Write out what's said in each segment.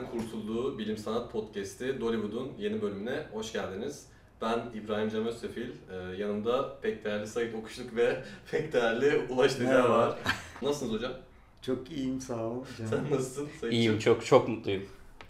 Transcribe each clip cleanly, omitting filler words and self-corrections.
Hapisten Kurtulduğu Bilim Sanat Podcast'i Dollywood'un yeni bölümüne hoş geldiniz. Ben İbrahim Cem Özdefil, yanımda pek değerli Said Okçuluk ve pek değerli Ulaş Tezel var. Nasılsınız hocam? Çok iyiyim, sağ ol. Canım. Sen nasılsın Sayın? İyiyim, çok mutluyum.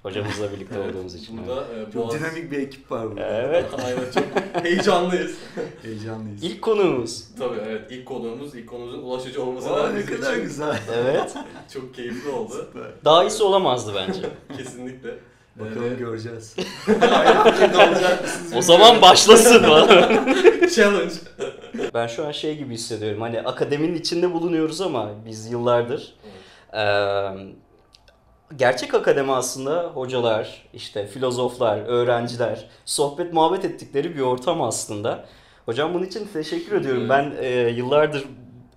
Hocamızla birlikte olduğumuz için. Burada, çok dinamik bir ekip var burada. Evet. Aynen, çok heyecanlıyız. Heyecanlıyız. İlk konuğumuz. Tabii evet, ilk konuğumuzun ulaşıcı olması da ne kadar güzel. Evet. Çok keyifli oldu. Süper. Daha iyisi olamazdı bence. Kesinlikle. Bakalım göreceğiz. O zaman başlasın. Challenge. Ben şu an şey gibi hissediyorum, hani akademinin içinde bulunuyoruz ama biz yıllardır. Gerçek akademi aslında hocalar, işte filozoflar, öğrenciler, sohbet muhabbet ettikleri bir ortam aslında. Hocam bunun için teşekkür ediyorum. Ben yıllardır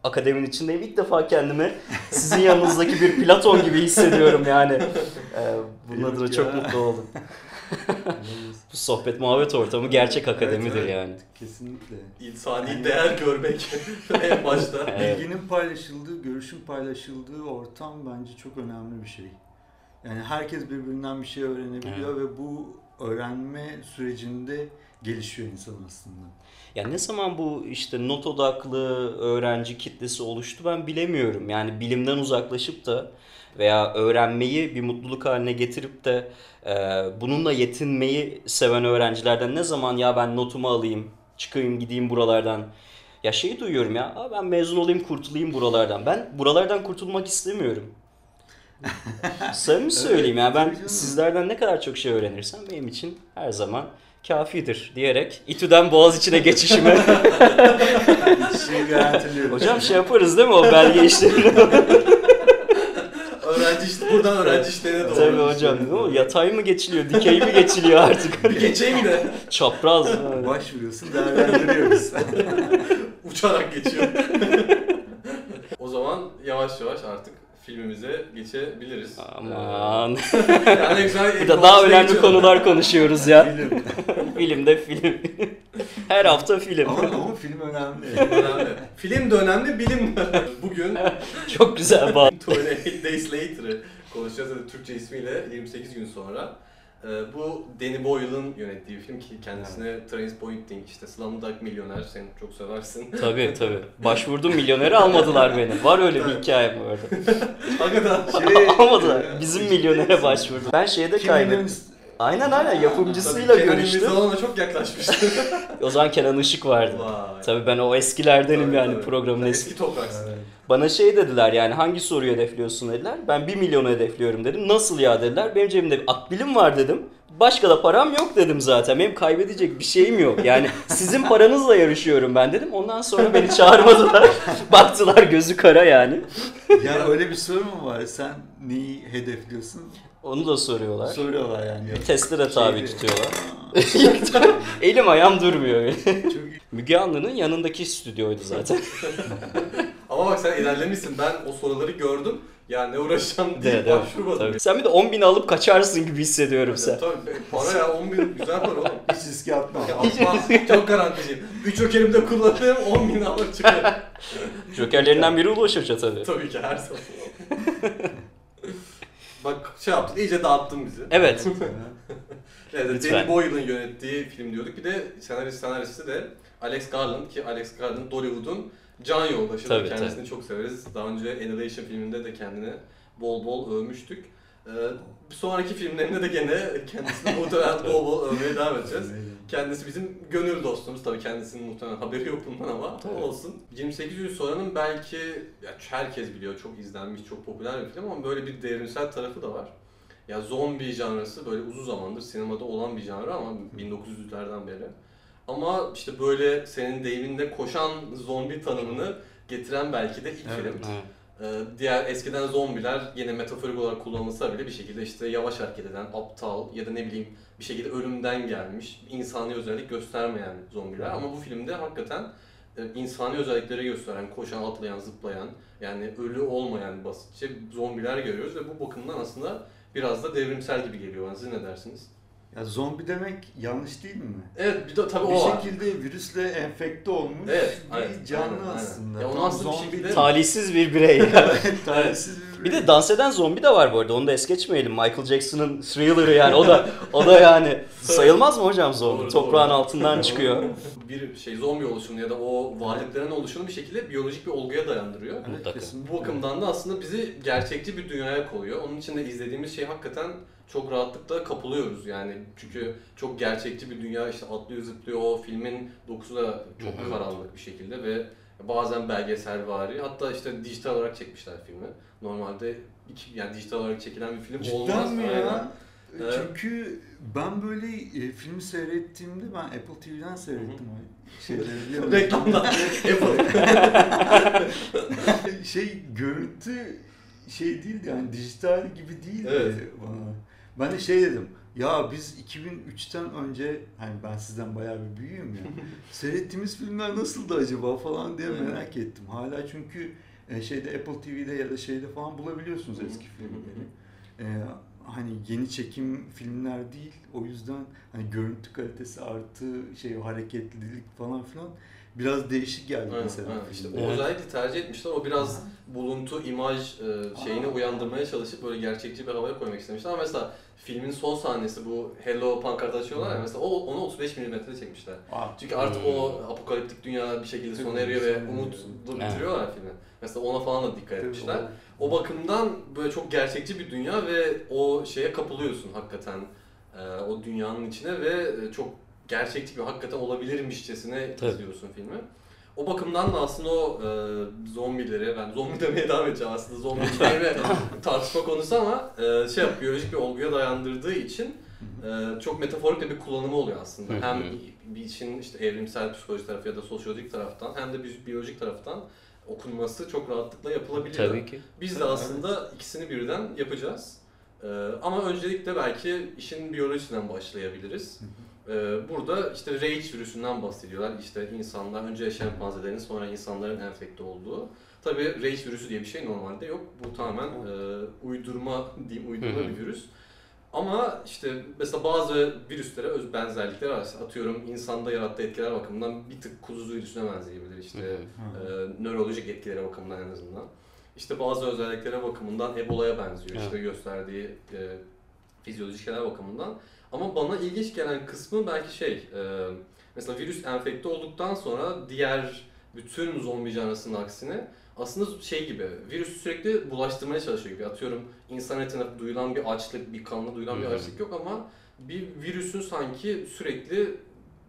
akademinin içindeyim. İlk defa kendimi sizin yanınızdaki bir Platon gibi hissediyorum yani. Bunun adına çok mutlu oldum. Bu sohbet muhabbet ortamı gerçek akademidir yani. Kesinlikle. İnsani değer görmek en başta. Evet. Bilginin paylaşıldığı, görüşün paylaşıldığı ortam bence çok önemli bir şey. Yani herkes birbirinden bir şey öğrenebiliyor ve bu öğrenme sürecinde gelişiyor insan aslında. Yani ne zaman bu işte not odaklı öğrenci kitlesi oluştu ben bilemiyorum. Yani bilimden uzaklaşıp da veya öğrenmeyi bir mutluluk haline getirip de bununla yetinmeyi seven öğrencilerden ne zaman ya ben notumu alayım, çıkayım gideyim buralardan. Ya şeyi duyuyorum ya ben mezun olayım kurtulayım buralardan. Ben buralardan kurtulmak istemiyorum. Samimi söyleyeyim ya ben sizlerden ne kadar çok şey öğrenirsem benim için her zaman kafidir diyerek İTÜ'den Boğaziçi'ne geçişimi hocam şey yaparız değil mi o belge işlerini? Öğrenci işte buradan öğrenci işlerine doğru. Tabii hocam ne o yatay mı geçiliyor dikey mi geçiliyor artık? Bir geçeyim de. Çapraz. Başvuruyorsun değerlendiriyoruz. Uçarak geçiyor. O zaman yavaş yavaş artık filmimize geçebiliriz. Aman. Yani burada daha önemli konular konuşuyoruz ya. Film. Film de film. Her hafta film. Ama film önemli. Önemli. Film de önemli, bilim de önemli. Bugün çok güzel bağlı. 28 Days Later'ı konuşacağız. Yani Türkçe ismiyle 28 gün sonra. Bu Danny Boyle'ın yönettiği bir film ki kendisine Trains Boy işte Slumdog Millionaire sen çok seversin. Tabii. Başvurdum milyoneri almadılar beni. Var öyle bir hikayem orada. Hakikaten şey almadılar. Bizim milyonere başvurdum. Ben şeyde kaybettim. Aynen yapımcısıyla görüştüm. Kenan Işık ona çok yaklaşmıştı. O zaman Kenan Işık vardı. Tabii ben o eskilerdenim tabii. Programın eski topraksın. Evet. Bana şey dediler yani hangi soruyu hedefliyorsun dediler. Ben 1 milyonu hedefliyorum dedim. Nasıl ya dediler. Benim cebimde bir akbilim var dedim. Başka da param yok dedim zaten. Benim kaybedecek bir şeyim yok. Yani sizin paranızla yarışıyorum ben dedim. Ondan sonra beni çağırmadılar. Baktılar gözü kara yani. Ya öyle bir soru mu var? Sen neyi hedefliyorsun? Onu da soruyorlar. Soruyorlar yani. Bir testlere tabi tutuyorlar. Elim ayağım durmuyor. Müge Anlı'nın yanındaki stüdyoydu zaten. Ama bak sen ilerlemişsin. Ben o soruları gördüm. Ya ne uğraşacağım diye başvurmadım. Sen bir de 10 bin alıp kaçarsın gibi hissediyorum evet, sen. Tabii para ya 10 bin güzel para oğlum. Hiç riske atmam. Çok garanticiyim. 3 jokerimi de kullanırım 10 bin alıp çıkarım. Jokerlerinden biri ulaşacak tabii. Tabii ki her zaman. Bak şey yaptın, iyice dağıttın bizi. Evet. Evet Danny Boyle'ın yönettiği film diyorduk. Bir de senaristi de Alex Garland ki Alex Garland Dollywood'un can yoldaşı. Kendisini çok severiz. Daha önce Alienation filminde de kendini bol övmüştük. Sonraki filmlerinde de gene kendisini muhtemelen bol övmeye devam edeceğiz. Kendisi bizim gönül dostumuz tabii kendisinin muhtemelen haberi yok bundan ama olsun. 28 gün sonranın belki herkes biliyor çok izlenmiş, çok popüler bir film ama böyle bir devrimsel tarafı da var. Ya zombi janrası böyle uzun zamandır sinemada olan bir janrı ama 1900'lerden beri. Ama işte böyle senin deyiminle koşan zombi tanımını getiren belki de ilk film. Diğer eskiden zombiler yine metaforik olarak kullanılsa bile bir şekilde işte yavaş hareket eden, aptal ya da ne bileyim bir şekilde ölümden gelmiş, insani özellik göstermeyen zombiler ama bu filmde hakikaten insani özellikleri gösteren, koşan, atlayan, zıplayan yani ölü olmayan basitçe zombiler görüyoruz ve bu bakımdan aslında biraz da devrimsel gibi geliyor. Yani siz ne dersiniz? Ya zombi demek yanlış değil mi? Evet, bir de tabii bir şekilde virüsle enfekte olmuş bir canlı aslında. Ya, onu aslında bir şekilde... Talihsiz bir birey. Evet, talihsiz bir birey. Bir de dans eden zombi de var bu arada. Onu da es geçmeyelim. Michael Jackson'ın Thriller'ı yani o da yani sayılmaz mı hocam zombi? Doğru, toprağın doğru. altından çıkıyor. Bir şey zombi oluşumu ya da o varlıkların oluşumu bir şekilde biyolojik bir olguya dayandırıyor. Evet, bu bakımdan da aslında bizi gerçekçi bir dünyaya koyuyor. Onun için de izlediğimiz şey hakikaten çok rahatlıkla kapılıyoruz yani. Çünkü çok gerçekçi bir dünya, işte atlıyor zıplıyor, o filmin dokusu da çok karanlık bir şekilde ve bazen belgeselvari, hatta işte dijital olarak çekmişler filmi. Normalde yani dijital olarak çekilen bir film cidden olmaz. Cidden mi ya? Çünkü ben böyle film seyrettiğimde ben Apple TV'den seyrettim o şeyleri. Reklamdan Apple. Görüntü şey değildi yani, dijital gibi değildi bana. Ben de dedim. Ya biz 2003'ten önce, hani ben sizden bayağı bir büyüğüm ya, seyrettiğimiz filmler nasıldı acaba falan diye merak ettim. Hala çünkü Apple TV'de ya da falan bulabiliyorsunuz eski filmleri. Hani yeni çekim filmler değil, o yüzden hani görüntü kalitesi artı hareketlilik falan filan biraz değişik geldi mesela. İşte o özellikle tercih etmişler, o biraz buluntu, imaj şeyini uyandırmaya çalışıp böyle gerçekçi bir havaya koymak istemişler. Ama mesela filmin son sahnesi bu Hello pankartı açıyorlar ya mesela, onu 35 milimetrede çekmişler. Çünkü artık o apokaliptik dünya bir şekilde sona eriyor ve umut bitiriyorlar filmi. Mesela ona falan da dikkat etmişler. O bakımdan böyle çok gerçekçi bir dünya ve o şeye kapılıyorsun hakikaten, o dünyanın içine ve çok gerçekçi bir, hakikaten olabilirmişçesine izliyorsun filmi. O bakımdan da aslında o zombilere, ben zombi demeye devam edeceğim aslında, zombi ve tartışma konusu ama biyolojik bir olguya dayandırdığı için çok metaforik de bir kullanımı oluyor aslında. Hem bir için işte evrimsel psikoloji tarafı ya da sosyolojik taraftan, hem de biyolojik taraftan okunması çok rahatlıkla yapılabiliyor. Tabii ki. Biz de aslında ikisini birden yapacağız. Ama öncelikle belki işin biyolojisinden başlayabiliriz. Burada işte Rage virüsünden bahsediyorlar. İşte insanlar, önce şempanzelerin sonra insanların enfekte olduğu. Tabii Rage virüsü diye bir şey normalde yok. Bu tamamen uydurma diyeyim, bir virüs. Ama işte mesela bazı virüslere öz benzerlikler var. Atıyorum insanda yarattığı etkiler bakımından bir tık kuzu virüsüne benzeyebilir. İşte nörolojik etkilere bakımından en azından. İşte bazı özelliklere bakımından Ebola'ya benziyor. İşte gösterdiği fizyolojik şeyler bakımından. Ama bana ilginç gelen kısmı belki mesela virüs enfekte olduktan sonra diğer bütün zombi canlısının aksine aslında gibi, virüsü sürekli bulaştırmaya çalışıyor gibi. Atıyorum insan etine duyulan bir açlık, bir kanla duyulan bir açlık yok ama bir virüsün sanki sürekli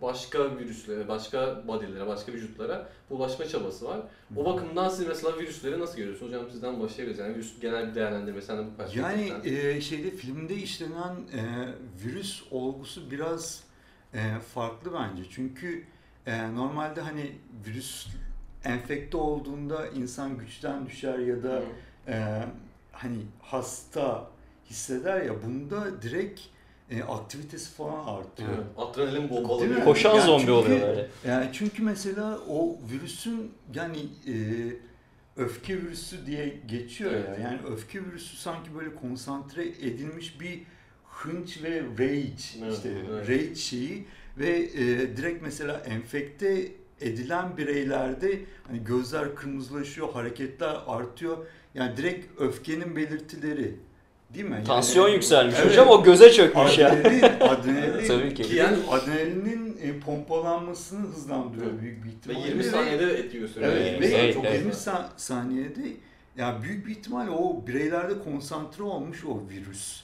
başka virüslere, başka body'lere, başka vücutlara bulaşma çabası var. O bakımdan siz mesela virüsleri nasıl görüyorsunuz? Hocam sizden başlayabiliriz. Yani virüs genel bir değerlendirmesi. Yani filmde işlenen virüs olgusu biraz farklı bence. Çünkü normalde hani virüs enfekte olduğunda insan güçten düşer ya da hani hasta hisseder ya, bunda direkt aktivitesi falan artıyor. Adrenalin bombalanıyor. Koşan zombi oluyor böyle. Yani çünkü mesela o virüsün yani öfke virüsü diye geçiyor ya. Yani öfke virüsü sanki böyle konsantre edilmiş bir hınç ve rage rage şeyi ve direkt mesela enfekte edilen bireylerde hani gözler kırmızılaşıyor, hareketler artıyor. Yani direkt öfkenin belirtileri. Değil mi? Tansiyon yükselmiş hocam, o göze çökmüş adrenalin tabii ki. Yani adrenalinin pompalanmasını hızlandırıyor büyük bir ihtimalle. Ve 20 saniyede etki gösteriyor. Evet, 20 saniyede yani büyük bir ihtimalle o bireylerde konsantre olmuş o virüs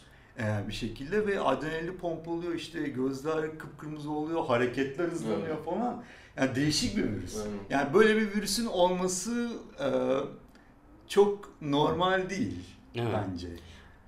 bir şekilde ve adrenalin pompalıyor, işte gözler kıpkırmızı oluyor, hareketler hızlanıyor falan. Yani değişik bir virüs. Yani böyle bir virüsün olması çok normal değil bence.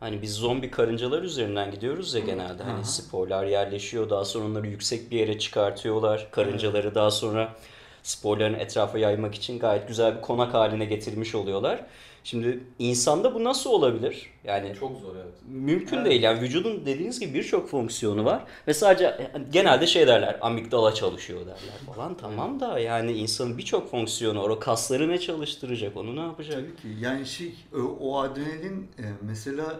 Hani biz zombi karıncalar üzerinden gidiyoruz ya genelde. Hani sporlar yerleşiyor, daha sonra onları yüksek bir yere çıkartıyorlar. Karıncaları daha sonra sporların etrafa yaymak için gayet güzel bir konak haline getirmiş oluyorlar. Şimdi insanda bu nasıl olabilir? Yani çok zor mümkün değil. Yani vücudun dediğiniz gibi birçok fonksiyonu var ve sadece genelde derler, amigdala çalışıyor derler falan. Tamam da yani insanın birçok fonksiyonu var. O kasları ne çalıştıracak? Onu ne yapacak? Tabii ki. Yani o adrenalin mesela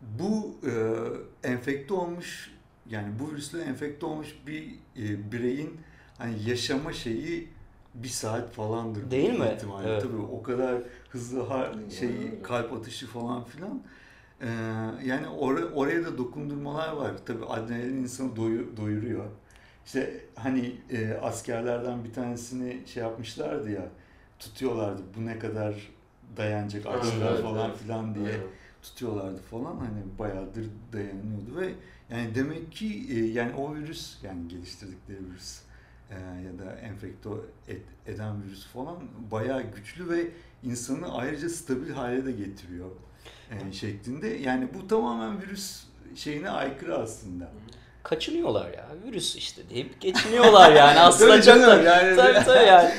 bu enfekte olmuş, yani bu virüsle enfekte olmuş bir bireyin hani yaşama bir saat falandır. Değil mi? Evet. Tabii o kadar hızlı kalp atışı falan filan. Yani oraya da dokundurmalar var. Tabii adrenalin insanı doyuruyor. İşte hani askerlerden bir tanesini şey yapmışlardı ya, tutuyorlardı. Bu ne kadar dayanacak açlar falan filan diye tutuyorlardı falan. Hani bayağıdır dayanıyordu ve yani demek ki yani o virüs, yani geliştirdikleri virüs ya da enfekte eden virüs falan bayağı güçlü ve insanı ayrıca stabil hale de getiriyor şeklinde. Yani bu tamamen virüs şeyine aykırı aslında. Kaçınıyorlar ya, virüs işte deyip geçiniyorlar yani aslında. Canım, yani. Tabii yani.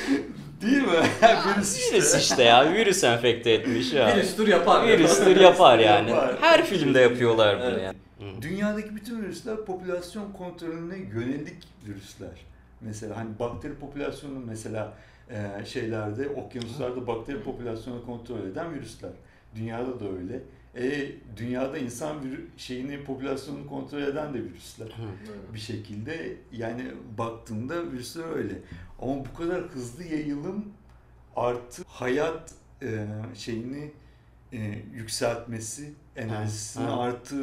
Değil mi? Virüs işte ya. Virüs enfekte etmiş ya. Virüstür yapar yani. Her filmde yapıyorlar bunu yani. Dünyadaki bütün virüsler popülasyon kontrolüne yönelik virüsler. Mesela hani bakteri popülasyonunu mesela şeylerde, okyanuslarda bakteri popülasyonunu kontrol eden virüsler. Dünyada da öyle. Dünyada insan popülasyonunu kontrol eden de virüsler. Bir şekilde yani baktığında virüsler öyle. Ama bu kadar hızlı yayılım artı hayat yükseltmesi, enerjisini artı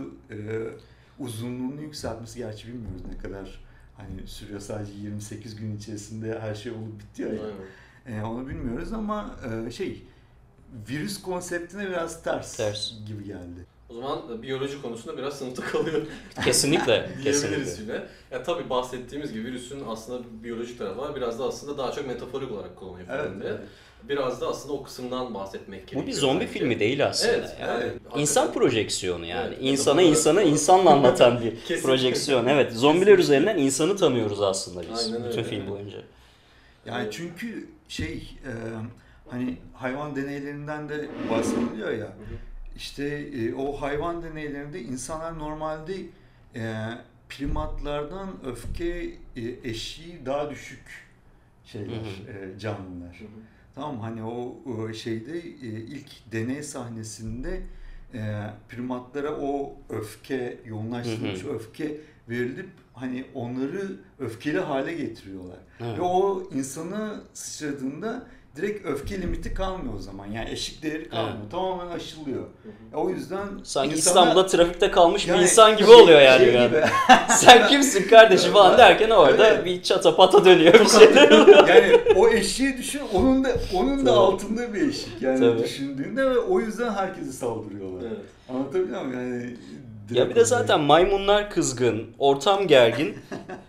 uzunluğunu yükseltmesi. Gerçi bilmiyoruz ne kadar hani sürüyor, sadece 28 gün içerisinde her şey olup bitti ya. Onu bilmiyoruz ama virüs konseptine biraz ters gibi geldi. O zaman biyoloji konusunda biraz sınıfta kalıyor. Kesinlikle. Diyebiliriz yine. Yani tabii bahsettiğimiz gibi virüsün aslında biyolojik tarafı var. Biraz da aslında daha çok metaforik olarak kullanıyor filmde. Evet. Biraz da aslında o kısımdan bahsetmek gerekiyor. Bu bir zombi filmi değil aslında. Evet, yani. Evet. İnsan projeksiyonu yani. Evet, insanla anlatan bir projeksiyon. Evet, zombiler üzerinden insanı tanıyoruz aslında biz. Aynen bütün film boyunca. Yani çünkü hani hayvan deneylerinden de bahsediliyor ya, işte o hayvan deneylerinde insanlar normalde primatlardan öfke eşiği daha düşük canlılar. Tamam, hani o ilk deney sahnesinde primatlara o öfke, yoğunlaştırılmış öfke verilip hani onları öfkeli hale getiriyorlar. Ve o insanı sıçradığında direkt öfke limiti kalmıyor o zaman. Yani eşik değeri kalmıyor. Evet. Tamamen aşılıyor. O yüzden sanki İstanbul'da trafikte kalmış bir insan gibi oluyor yani. Sen kimsin kardeşim falan derken orada bir çata pata dönüyor bir şeyler oluyor. Yani o eşiği düşün, onun da altında bir eşik yani. Tabii. Düşündüğünde ve o yüzden herkese saldırıyorlar. Evet. Anlatabiliyor muyum? Yani ya bir de zaten maymunlar kızgın, ortam gergin.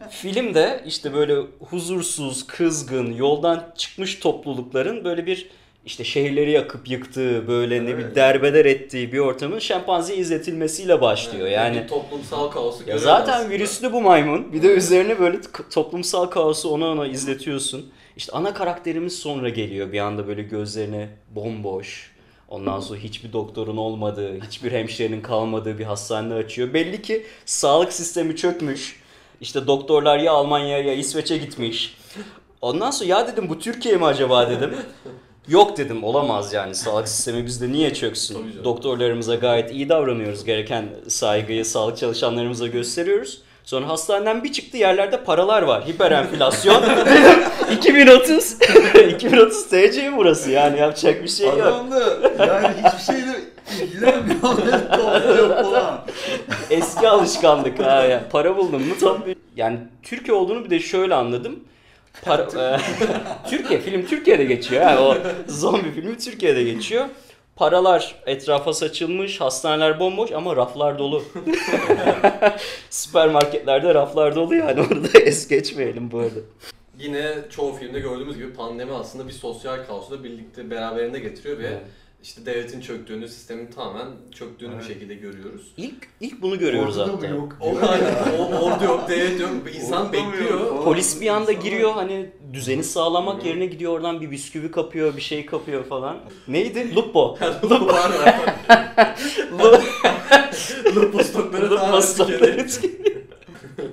Film de işte böyle huzursuz, kızgın, yoldan çıkmış toplulukların böyle bir işte şehirleri yakıp yıktığı, böyle ne bir derbeder ettiği bir ortamın şempanze izletilmesiyle başlıyor. Yani toplumsal kaosu görüyoruz. Zaten virüslü bu maymun. Bir de üzerine böyle toplumsal kaosu ona izletiyorsun. İşte ana karakterimiz sonra geliyor bir anda, böyle gözlerine bomboş. Ondan sonra hiçbir doktorun olmadığı, hiçbir hemşirenin kalmadığı bir hastane açıyor. Belli ki sağlık sistemi çökmüş. İşte doktorlar ya Almanya'ya ya İsveç'e gitmiş. Ondan sonra ya dedim, bu Türkiye mi acaba dedim. Yok dedim, olamaz yani, sağlık sistemi bizde niye çöksün? Doktorlarımıza gayet iyi davranıyoruz, gereken saygıyı sağlık çalışanlarımıza gösteriyoruz. Sonra hastaneden bir çıktı, yerlerde paralar var. Hiperenflasyon. 2030 TC burası yani, yapacak bir şey yok. Adamlı yani, hiçbir şeyle ilgilenmiyor falan. Eski alışkanlık ha yani. Para buldum mu tam bir... Yani Türkiye olduğunu bir de şöyle anladım. Film Türkiye'de geçiyor yani, o zombi filmi Türkiye'de geçiyor. Paralar etrafa saçılmış, hastaneler bomboş ama raflar dolu. Süpermarketlerde raflar dolu yani, orada es geçmeyelim bu arada. Yine çoğu filmde gördüğümüz gibi pandemi aslında bir sosyal kaosu da beraberinde getiriyor ve işte devletin çöktüğünü, sistemin tamamen çöktüğünü bir şekilde görüyoruz. İlk bunu görüyoruz orada zaten. Orada yok, devlet yok, insan bekliyor. Polis bir anda giriyor hani düzeni sağlamak yerine, gidiyor oradan bir bisküvi kapıyor, bir şey kapıyor falan. Neydi? Lupo. Lupo stokları daha tükeniyor.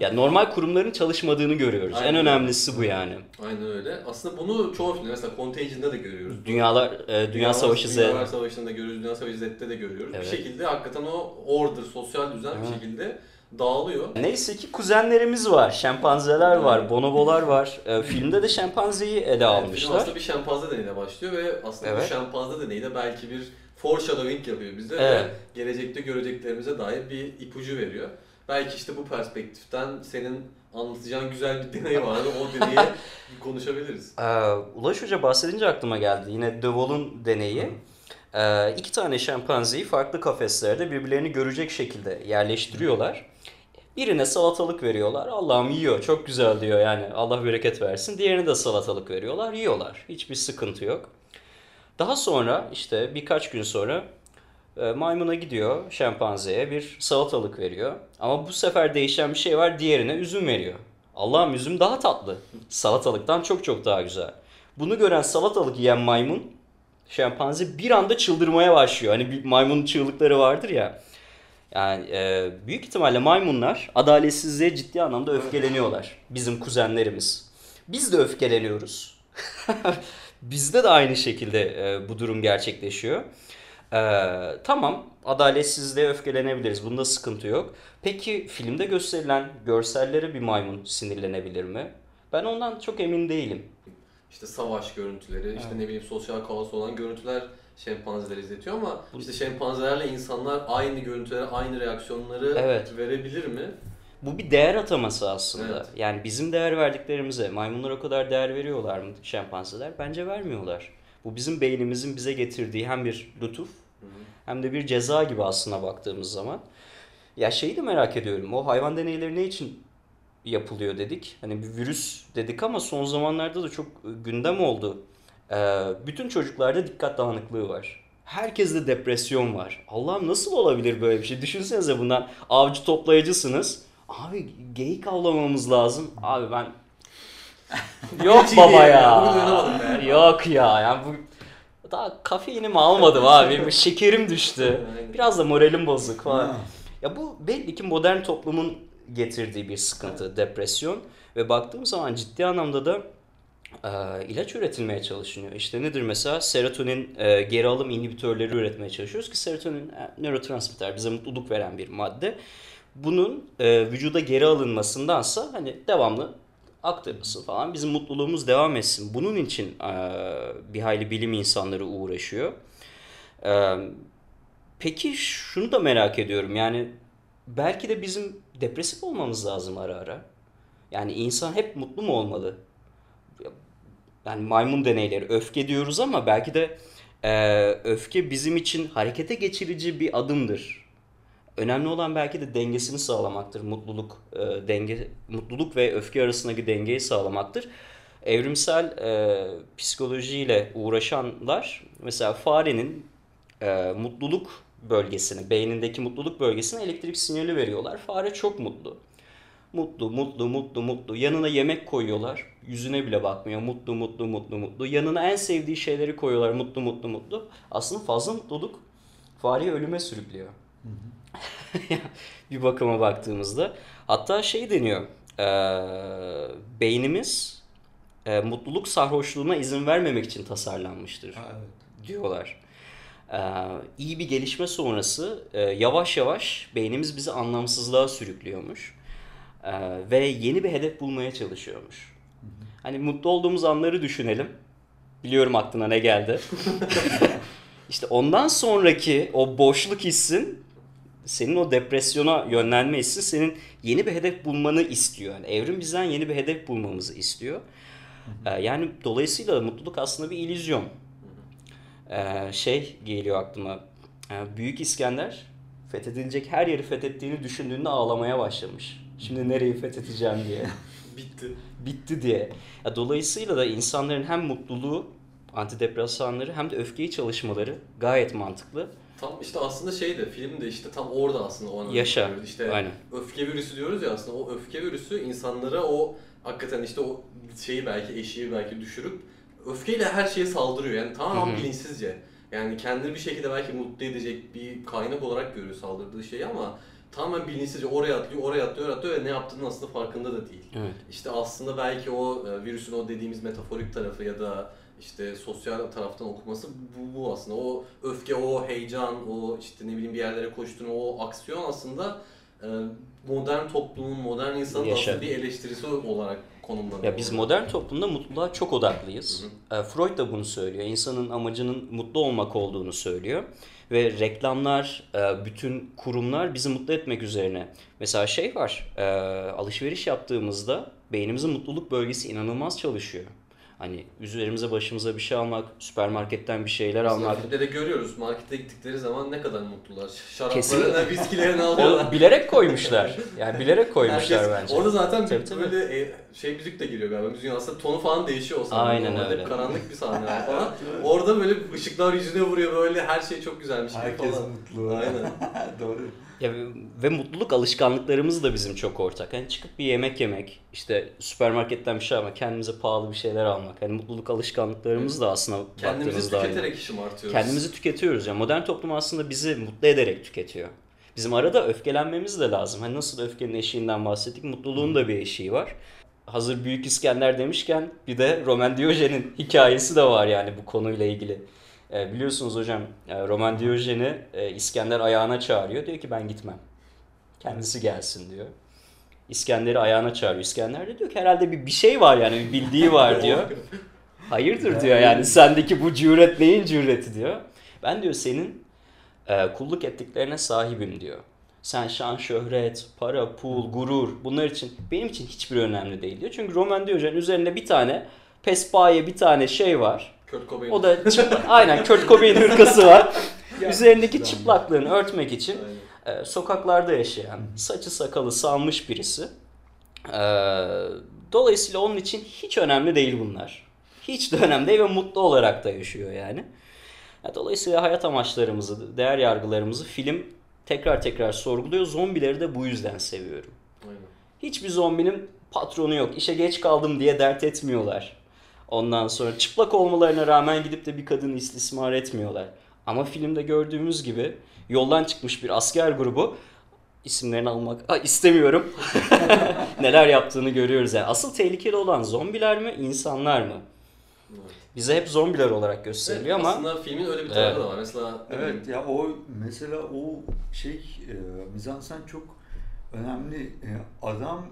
Ya normal kurumların çalışmadığını görüyoruz. Aynen. En önemlisi bu yani. Aynen öyle. Aslında bunu çoğu filmde, mesela Contagion'da da görüyoruz. Dünya Savaşı Z. Dünya Savaşı'nda görüyoruz, Dünya Savaşı Z'de de görüyoruz. Evet. Bir şekilde hakikaten o order, sosyal düzen bir şekilde dağılıyor. Neyse ki kuzenlerimiz var, şempanzeler var, bonobolar var. Filmde de şempanzeyi ele almışlar. Film aslında bir şempanze deneyine başlıyor ve aslında bu şempanze deneyine belki bir foreshadowing yapıyor bize ve gelecekte göreceklerimize dair bir ipucu veriyor. Belki işte bu perspektiften senin anlatacağın güzel bir deney var. O deneyi konuşabiliriz. Ulaş Hoca bahsedince aklıma geldi. Yine De Waul'un deneyi. İki tane şempanzeyi farklı kafeslerde birbirlerini görecek şekilde yerleştiriyorlar. Birine salatalık veriyorlar. Allah'ım yiyor. Çok güzel diyor yani. Allah bereket versin. Diğerine de salatalık veriyorlar. Yiyorlar. Hiçbir sıkıntı yok. Daha sonra işte birkaç gün sonra maymuna gidiyor, şempanzeye bir salatalık veriyor. Ama bu sefer değişen bir şey var. Diğerine üzüm veriyor. Allah'ım üzüm daha tatlı. Salatalıktan çok çok daha güzel. Bunu gören salatalık yiyen maymun, şempanze bir anda çıldırmaya başlıyor. Hani maymunun çığlıkları vardır ya. Yani büyük ihtimalle maymunlar adaletsizliğe ciddi anlamda öfkeleniyorlar. Bizim kuzenlerimiz. Biz de öfkeleniyoruz. Bizde de aynı şekilde bu durum gerçekleşiyor. Tamam, adaletsizliğe öfkelenebiliriz. Bunda sıkıntı yok. Peki filmde gösterilen görsellere bir maymun sinirlenebilir mi? Ben ondan çok emin değilim. İşte savaş görüntüleri, işte ne bileyim sosyal kaos olan görüntüler şempanzeler izletiyor ama işte şempanzelerle insanlar aynı görüntülere, aynı reaksiyonları verebilir mi? Bu bir değer ataması aslında. Evet. Yani bizim değer verdiklerimize maymunlar o kadar değer veriyorlar mı şempanzeler? Bence vermiyorlar. Bu bizim beynimizin bize getirdiği hem bir lütuf hem de bir ceza gibi aslına baktığımız zaman. Ya şeyi de merak ediyorum. O hayvan deneyleri ne için yapılıyor dedik. Hani bir virüs dedik ama son zamanlarda da çok gündem oldu. Bütün çocuklarda dikkat dağınıklığı var. Herkeste depresyon var. Allah'ım nasıl olabilir böyle bir şey? Düşünsenize bundan avcı toplayıcısınız. Abi geyik avlamamız lazım. Abi ben... Yok baba ya. Yok ya. Yani bu... Daha kafeinimi almadım abi. Şekerim düştü. Biraz da moralim bozuk falan. Ya bu belli ki modern toplumun getirdiği bir sıkıntı, depresyon ve baktığım zaman ciddi anlamda da ilaç üretilmeye çalışılıyor. İşte nedir mesela? Serotonin geri alım inhibitörleri üretmeye çalışıyoruz ki serotonin nörotransmitter, bize mutluluk veren bir madde. Bunun vücuda geri alınmasındansa hani devamlı aktarılsın falan, bizim mutluluğumuz devam etsin. Bunun için bir hayli bilim insanları uğraşıyor. Peki şunu da merak ediyorum yani belki de bizim depresif olmamız lazım ara ara. Yani insan hep mutlu mu olmalı? Yani maymun deneyleri öfke diyoruz ama belki de öfke bizim için harekete geçirici bir adımdır. Önemli olan belki de dengesini sağlamaktır. Mutluluk ve öfke arasındaki dengeyi sağlamaktır. Evrimsel psikolojiyle uğraşanlar mesela farenin mutluluk bölgesini, beynindeki mutluluk bölgesine elektrik sinyali veriyorlar. Fare çok mutlu. Mutlu, mutlu, mutlu, mutlu. Yanına yemek koyuyorlar. Yüzüne bile bakmıyor. Mutlu, mutlu, mutlu, mutlu. Yanına en sevdiği şeyleri koyuyorlar. Mutlu, mutlu, mutlu. Aslında fazla mutluluk fareyi ölüme sürüklüyor. Bir bakıma baktığımızda. Hatta şey deniyor. Beynimiz mutluluk sarhoşluğuna izin vermemek için tasarlanmıştır diyorlar. İyi bir gelişme sonrası yavaş yavaş beynimiz bizi anlamsızlığa sürüklüyormuş ve yeni bir hedef bulmaya çalışıyormuş. Hani mutlu olduğumuz anları düşünelim. Biliyorum aklına ne geldi. İşte ondan sonraki o boşluk hissin, senin o depresyona yönlenme hissin, senin yeni bir hedef bulmanı istiyor. Yani evrim bizden yeni bir hedef bulmamızı istiyor. Yani dolayısıyla mutluluk aslında bir illüzyon. Şey geliyor aklıma, Büyük İskender fethedilecek her yeri fethettiğini düşündüğünde ağlamaya başlamış. Şimdi nereyi fethedeceğim diye. Bitti diye. Dolayısıyla da insanların hem mutluluğu, antidepresanları hem de öfkeyi çalışmaları gayet mantıklı. Tam işte aslında şeydi, film de işte tam orada aslında o anı yaşıyoruz. İşte aynen. Öfke virüsü diyoruz ya, aslında o öfke virüsü insanlara o hakikaten işte o şeyi belki eşiği belki düşürüp öfkeyle her şeye saldırıyor yani tamamen bilinçsizce. Yani kendini bir şekilde belki mutlu edecek bir kaynak olarak görüyor saldırdığı şeyi ama tamamen bilinçsizce oraya atlıyor ve ne yaptığının aslında farkında da değil. Evet. İşte aslında belki o virüsün o dediğimiz metaforik tarafı ya da işte sosyal taraftan okuması bu aslında. O öfke, o heyecan, o işte ne bileyim bir yerlere koştuğun o aksiyon aslında modern toplumun, modern insanın aslında bir eleştirisi olarak konumlanıyor. Ya biz modern toplumda mutluluğa çok odaklıyız. Hı hı. Freud da bunu söylüyor. İnsanın amacının mutlu olmak olduğunu söylüyor. Ve reklamlar, bütün kurumlar bizi mutlu etmek üzerine. Mesela şey var, alışveriş yaptığımızda beynimizin mutluluk bölgesi inanılmaz çalışıyor. Hani üzerimize başımıza bir şey almak, süpermarketten bir şeyler almak. Filmde de görüyoruz, markete gittikleri zaman ne kadar mutlular. Şaraplarına, viskilerini alıyorlar. Bilerek koymuşlar. Yani bilerek koymuşlar herkes, bence. Orada zaten tabii. Böyle şey müzik de giriyor galiba. Müziğin aslında tonu falan değişiyor o sahne. Aynen öyle. Hep karanlık bir sahne falan. Orada böyle ışıklar yüzüne vuruyor, böyle her şey çok güzelmiş. Herkes mutlu. Aynen. Doğru. Ya, ve mutluluk alışkanlıklarımız da bizim çok ortak. Hani çıkıp bir yemek yemek, işte süpermarketten bir şey almak, kendimize pahalı bir şeyler almak. Hani mutluluk alışkanlıklarımız da aslında kendimizi tüketerek işim artıyoruz. Kendimizi tüketiyoruz. Yani modern toplum aslında bizi mutlu ederek tüketiyor. Bizim arada öfkelenmemiz de lazım. Hani nasıl öfkenin eşiğinden bahsettik, mutluluğun da bir eşiği var. Hazır Büyük İskender demişken bir de Roman Diojen'in hikayesi de var yani bu konuyla ilgili. Biliyorsunuz hocam, Roman Diojen'i İskender ayağına çağırıyor. Diyor ki ben gitmem. Kendisi gelsin diyor. İskender'i ayağına çağırıyor. İskender de diyor ki herhalde bir şey var yani, bir bildiği var diyor. Hayırdır diyor yani, sendeki bu cüret neyin cüreti diyor. Ben diyor senin kulluk ettiklerine sahibim diyor. Sen şan, şöhret, para, pul, gurur, bunlar için benim için hiçbiri önemli değil diyor. Çünkü Roman Diojen'in üzerinde bir tane pespaye, bir tane şey var. Kurt Cobain. O da aynen Kurt Cobain'in hırkası var. Üzerindeki çıplaklığını örtmek için sokaklarda yaşayan, saçı sakalı salmış birisi. Dolayısıyla onun için hiç önemli değil bunlar. Hiç de önemli değil ve mutlu olarak da yaşıyor yani. Dolayısıyla hayat amaçlarımızı, değer yargılarımızı film tekrar tekrar sorguluyor. Zombileri de bu yüzden seviyorum. Aynen. Hiçbir zombinin patronu yok. İşe geç kaldım diye dert etmiyorlar. Ondan sonra çıplak olmalarına rağmen gidip de bir kadını istismar etmiyorlar. Ama filmde gördüğümüz gibi yoldan çıkmış bir asker grubu, isimlerini almak istemiyorum, neler yaptığını görüyoruz. Yani asıl tehlikeli olan zombiler mi, insanlar mı? Bize hep zombiler olarak gösteriliyor evet, ama... Aslında filmin öyle bir tarafı da var. Mesela, evet ya o mizansen çok önemli. Adam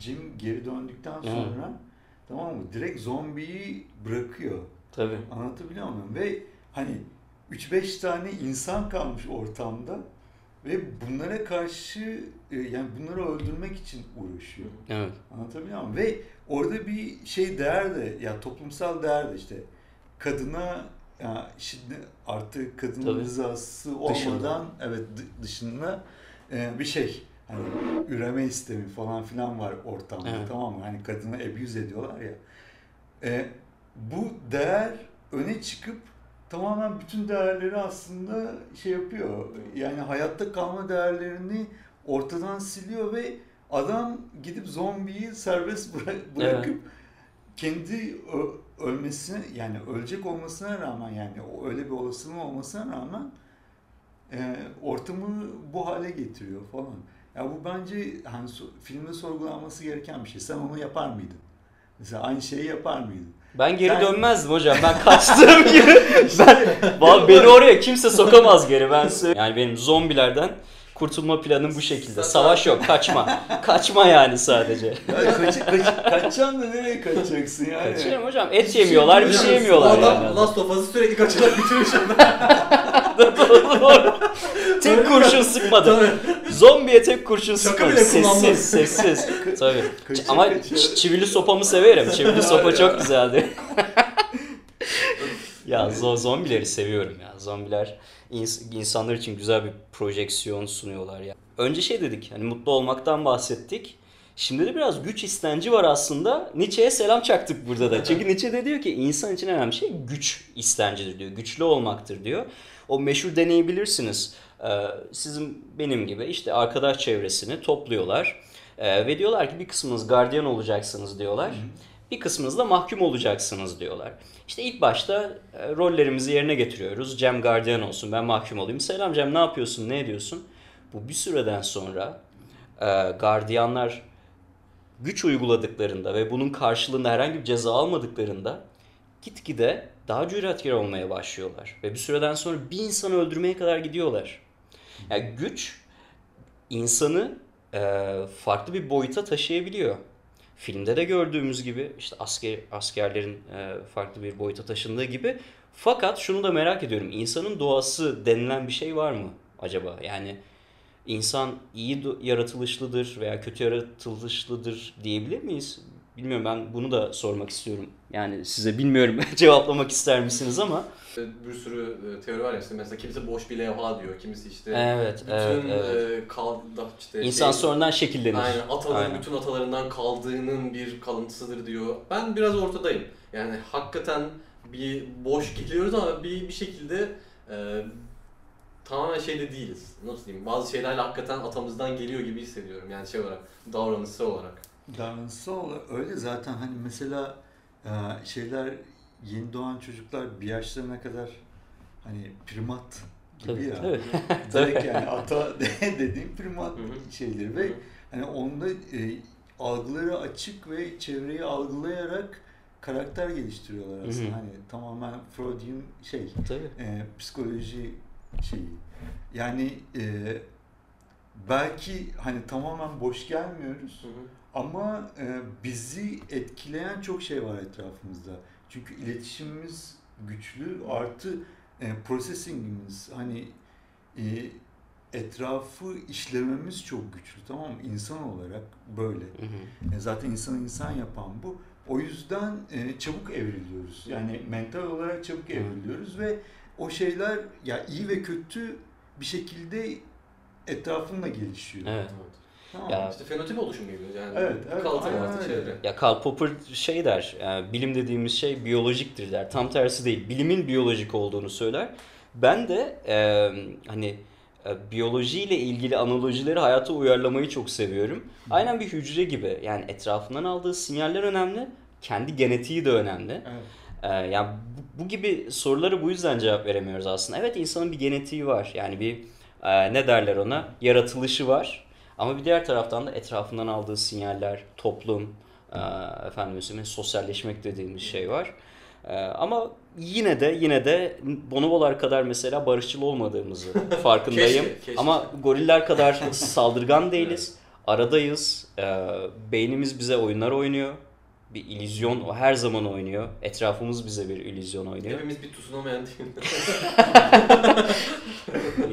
Jim geri döndükten sonra... Tamam mı? Direkt zombiyi bırakıyor. Tabii. Anlatabiliyor muyum? Ve hani 3-5 tane insan kalmış ortamda ve bunlara karşı yani bunları öldürmek için uğraşıyor. Evet. Anlatabiliyor muyum? Ve orada bir şey değer de ya toplumsal değer de işte kadına ya şimdi artık kadının rızası olmadan evet dışında bir şey. Hani üreme istemi falan filan var ortamda evet. Tamam mı? Hani kadını abuse ediyorlar ya. Bu değer öne çıkıp tamamen bütün değerleri aslında şey yapıyor. Yani hayatta kalma değerlerini ortadan siliyor ve adam gidip zombiyi serbest bırakıp evet. Kendi ölmesine yani ölecek olmasına rağmen yani öyle bir olasılığı olmasına rağmen ortamı bu hale getiriyor falan. Ya bu bence hani filmde sorgulanması gereken bir şey. Sen onu yapar mıydın? Mesela aynı şeyi yapar mıydın? Ben geri dönmezdim hocam. Ben kaçtığım gibi. Beni oraya kimse sokamaz geri. Yani benim zombilerden kurtulma planım bu şekilde. Savaş yok, kaçma. Kaçma yani sadece. Ya kaçacaksın da nereye kaçacaksın yani? Kaçıyorum hocam. Et yemiyorlar, bir şey yemiyorlar. Adam yani. Last of Us'ı sürekli kaçarak bitirmiş. Tek kurşun sıkmadı. Zombiye tek kurşun sıkmadı. Sessiz. Tabii. Ama çivili sopamı severim. Çivili sopa çok güzeldi. Ya zombileri seviyorum ya. Zombiler insanlar için güzel bir projeksiyon sunuyorlar ya. Önce şey dedik, hani mutlu olmaktan bahsettik. Şimdi de biraz güç istenci var aslında. Nietzsche'ye selam çaktık burada da. Çünkü Nietzsche de diyor ki insan için önemli şey güç istencidir diyor. Güçlü olmaktır diyor. O meşhur deneyi bilirsiniz. Sizin benim gibi işte arkadaş çevresini topluyorlar. Ve diyorlar ki bir kısmınız gardiyan olacaksınız diyorlar. Bir kısmınız da mahkum olacaksınız diyorlar. İşte ilk başta rollerimizi yerine getiriyoruz. Cem gardiyan olsun, ben mahkum olayım. Selam Cem, ne yapıyorsun, ne ediyorsun? Bu bir süreden sonra gardiyanlar güç uyguladıklarında ve bunun karşılığında herhangi bir ceza almadıklarında gitgide daha cüretkar olmaya başlıyorlar. Ve bir süreden sonra bir insanı öldürmeye kadar gidiyorlar. Yani güç insanı farklı bir boyuta taşıyabiliyor. Filmde de gördüğümüz gibi işte askerlerin farklı bir boyuta taşındığı gibi. Fakat şunu da merak ediyorum. İnsanın doğası denilen bir şey var mı acaba? Yani insan iyi yaratılışlıdır veya kötü yaratılışlıdır diyebilir miyiz? Bilmiyorum, ben bunu da sormak istiyorum. Yani size bilmiyorum cevaplamak ister misiniz ama. Bir sürü teori var ya işte, mesela kimisi boş bir levha diyor, kimisi işte evet, bütün evet. İşte İnsan sonradan şekillenir. Aynen, bütün atalarından kaldığının bir kalıntısıdır diyor. Ben biraz ortadayım. Yani hakikaten bir boş gidiyoruz ama bir şekilde tamamen şeyde değiliz. Nasıl diyeyim? Bazı şeylerle hakikaten atamızdan geliyor gibi hissediyorum. Yani şey olarak, davranışsal olarak. Öyle zaten, hani mesela şeyler, yeni doğan çocuklar bir yaşlarına kadar hani primat gibi ya. Tabii. Direkt yani ata dediğim primat şeyleri ve hani onda algıları açık ve çevreyi algılayarak karakter geliştiriyorlar aslında. Hani tamamen Freud'un şey, psikoloji şeyi. Yani belki hani tamamen boş gelmiyoruz. Ama bizi etkileyen çok şey var etrafımızda. Çünkü iletişimimiz güçlü, artı processingimiz, hani etrafı işlememiz çok güçlü, tamam mı? İnsan olarak böyle. Zaten insanı insan yapan bu. O yüzden çabuk evriliyoruz. Yani mental olarak çabuk evriliyoruz ve o şeyler ya iyi ve kötü bir şekilde etrafında gelişiyor. Evet. Tamam. Ya, işte fenotip oluşumu gibi yani. Evet. Ya Karl Popper şey der, yani bilim dediğimiz şey biyolojiktir der. Tam tersi değil, bilimin biyolojik olduğunu söyler. Ben de hani biyolojiyle ilgili analojileri hayata uyarlamayı çok seviyorum. Aynen bir hücre gibi. Yani etrafından aldığı sinyaller önemli, kendi genetiği de önemli. Yani bu gibi soruları bu yüzden cevap veremiyoruz aslında. Evet, insanın bir genetiği var. Yani bir ne derler ona? Yaratılışı var. Ama bir diğer taraftan da etrafından aldığı sinyaller, toplum, sosyalleşmek dediğimiz şey var. Ama yine de bonobolar kadar mesela barışçıl olmadığımızı farkındayım. Keşke. Ama goriller kadar saldırgan değiliz. Evet. Aradayız. Beynimiz bize oyunlar oynuyor. Bir illüzyon, o her zaman oynuyor. Etrafımız bize bir illüzyon oynuyor. Hepimiz bir tutunamayan değil.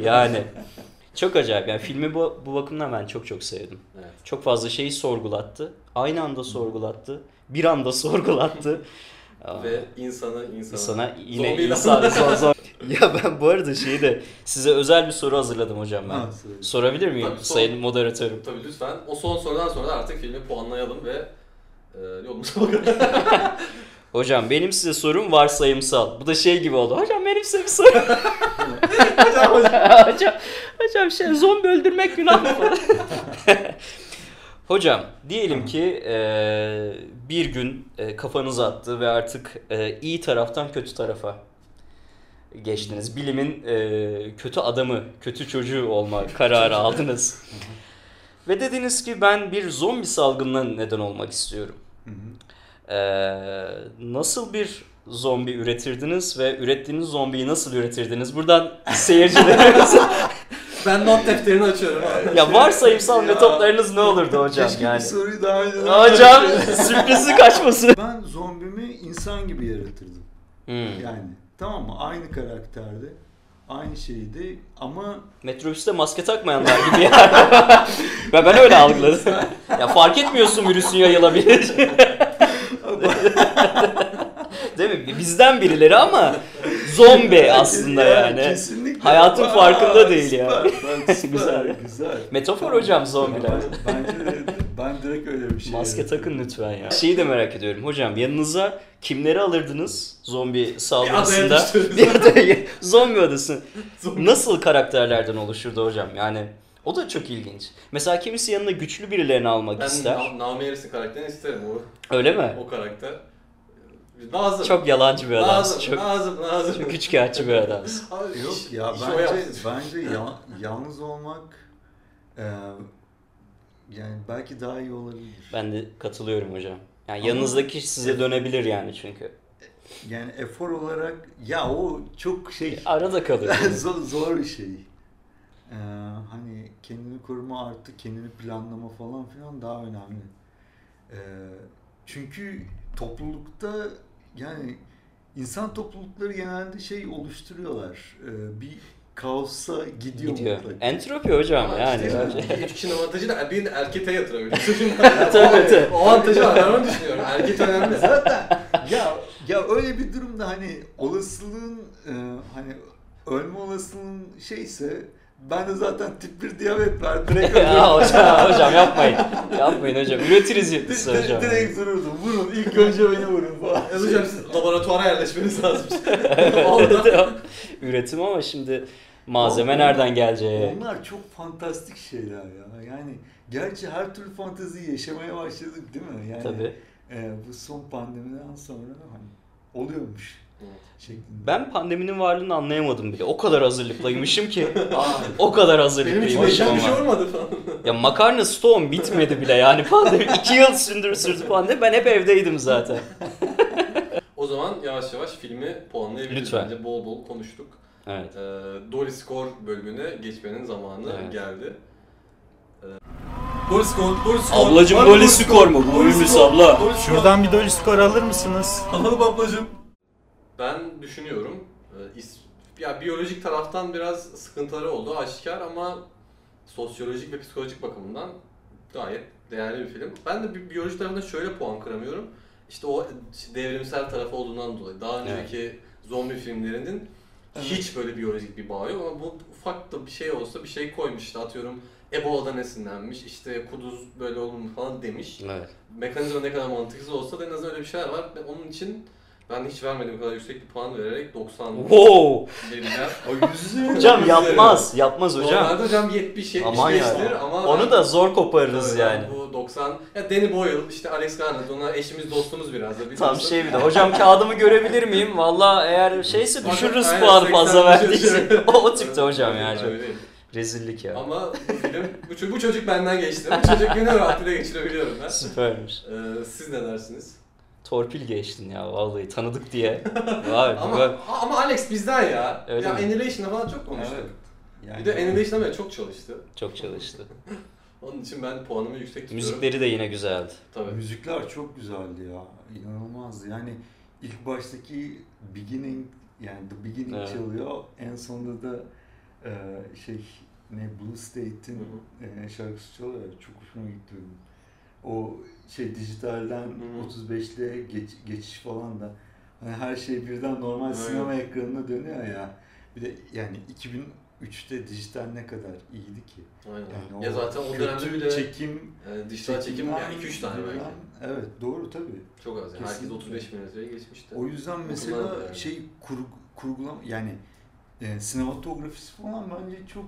Yani çok acayip. Yani filmi bu bakımdan ben çok sevdim. Evet. Çok fazla şeyi sorgulattı. Aynı anda sorgulattı. Bir anda sorgulattı. Ve insana yine insan. Ya ben bu arada size özel bir soru hazırladım hocam ben. Sorabilir miyim sayın moderatörüm? Tabii, lütfen. O son sorudan sonra artık filmi puanlayalım ve yolumuza bakalım. Hocam benim size sorum varsayımsal. Bu da gibi oldu. Hocam benim size bir sorum. Hocam zombi öldürmek günah mı? Hocam diyelim ki bir gün kafanız attı ve artık iyi taraftan kötü tarafa geçtiniz. Bilimin kötü adamı, kötü çocuğu olma kararı aldınız. Ve dediniz ki ben bir zombi salgınına neden olmak istiyorum. Nasıl bir zombi üretirdiniz ve ürettiğiniz zombiyi nasıl üretirdiniz? Buradan seyircilerimize... Ben not defterini açıyorum. Ya varsayımsal metotlarınız ne olurdu hocam? Keşke yani. Bir soruyu daha önce... Hocam sürprizi kaçmasın. Ben zombimi insan gibi yaratırdım. Yani tamam mı? Aynı karakterde. Aynı şeydi ama... Metrobüste maske takmayanlar gibi ya. Ben öyle algıladım. Ya fark etmiyorsun virüsün yayılabilir. Değil mi? Bizden birileri ama zombi aslında yani. Kesinlikle. Hayatın farkında değil yani. Güzel. Metafor tamam. Hocam zombiler. Bence de, ben direkt öyle bir şey. Maske yapayım. Takın lütfen ya. Şeyi de merak ediyorum hocam, yanınıza kimleri alırdınız zombi saldırısında? Zombi adası. Nasıl karakterlerden oluşurdu hocam yani? O da çok ilginç. Mesela kimisi yanına güçlü birilerini almak ister. Ben Naomie Harris'in karakterini isterim o. Öyle mi? O karakter. Lazım. Çok yalancı bir adamsın. Lazım. Çok üçkağıtçı bir adamsın. Yok ya, bence yalnız olmak yani belki daha iyi olabilir. Ben de katılıyorum hocam. Yani ama yanınızdaki size dönebilir yani çünkü. Yani efor olarak ya o çok arada kalır. Zor bir şey. hani kendini koruma artı kendini planlama falan filan daha önemli. Çünkü toplulukta yani insan toplulukları genelde şey oluşturuyorlar. Bir kaosa gidiyor. Entropi hocam ha, yani. İşte, üç kişinin avantajı da birinin erkete yatırabiliyorsun. O avantajı var. Ben onu düşünüyorum. Erkek önemli. Zaten ya öyle bir durumda hani olasılığın hani ölme olasılığın şeyse ben de zaten tip 1 diyabet var. Direkt hocam yapmayın. Yapmayın hocam. Üretiriz yetişsin hocam. Direkt dururdum. Vurun. İlk önce beni vurun falan. Hocam siz laboratuvara yerleşmeniz lazım. Üretim ama şimdi malzeme nereden gelecek? Onlar çok fantastik şeyler ya. Yani gerçi her türlü fanteziyi yaşamaya başladık değil mi? Yani, tabii. Bu son pandemiden sonra hani oluyormuş. Şeklinde. Ben pandeminin varlığını anlayamadım bile. O kadar hazırlıklıymışım ki. O kadar hazırlıklıymışım. Benim hiç bir şey olmadı falan. Ya makarna stoğum bitmedi bile yani pandemi. 2 yıl sürdü pandemi. Ben hep evdeydim zaten. O zaman yavaş yavaş filmi puanlayabiliriz. Lütfen. Bence bol bol konuştuk. Evet. Dolly Score bölümüne geçmenin zamanı geldi. Dolly Score. Ablacım Dolly Score mu? Bu ünlüsü abla. Şuradan bir Dolly Score alır mısınız? Alalım ablacım. Ben düşünüyorum, ya biyolojik taraftan biraz sıkıntıları oldu aşikar ama sosyolojik ve psikolojik bakımından gayet değerli bir film. Ben de biyoloji tarafından şöyle puan kıramıyorum, işte o devrimsel tarafı olduğundan dolayı. Daha önceki zombi filmlerinin hiç böyle biyolojik bir bağı yok ama bu ufak da bir şey olsa bir şey koymuş, işte atıyorum Ebola'dan esinlenmiş, işte kuduz böyle olur falan demiş. Evet. Mekanizma ne kadar mantıksız olsa da en azından öyle bir şeyler var ve onun için ben hiç vermediğim kadar yüksek bir puan vererek 90. Wow. Hocam yapmaz hocam. Normalde hocam 70-75'tir ama onu da zor koparırız yani. Bu 90. Ya Danny Boyle, işte Alex Garland, onlar eşimiz dostumuz biraz da. Tam şey bir de. Hocam kağıdımı görebilir miyim? Vallahi eğer şeyse düşürürüz puanı fazla verdiyse. O tipte hocam yani. Rezillik ya. Ama bu çocuk benden geçti. Bu çocuk günü rahatlıkla geçirebiliyorum ben. Süpermiş. Siz ne dersiniz? Torpil geçtin ya vallahi tanıdık diye. Vay, ama Alex bizden ya. Öyle ya Animation'da falan çok konuştuk. Evet. Yani bir de Animation'da böyle çok çalıştı. Onun için ben puanımı yüksek tutuyorum. Müzikleri de yine güzeldi. Tabii. Müzikler çok güzeldi ya. İnanılmazdı. Yani ilk baştaki Beginning yani The Beginning çalıyor. En sonunda da Blue State'in şarkısı çalıyor. Çok hoşuma gitti. O dijitalden 35'liğe geçiş falan da hani her şey birden normal sinema ekranına dönüyor ya. Bir de yani 2003'te dijital ne kadar iyiydi ki. Aynen. Yani ya zaten o dönemde bile dijital çekim yani 2-3 tane belki. Evet doğru tabii. Çok az yani. Herkes 35 milimetreye geçmişti. O yüzden mesela sinematografisi falan bence çok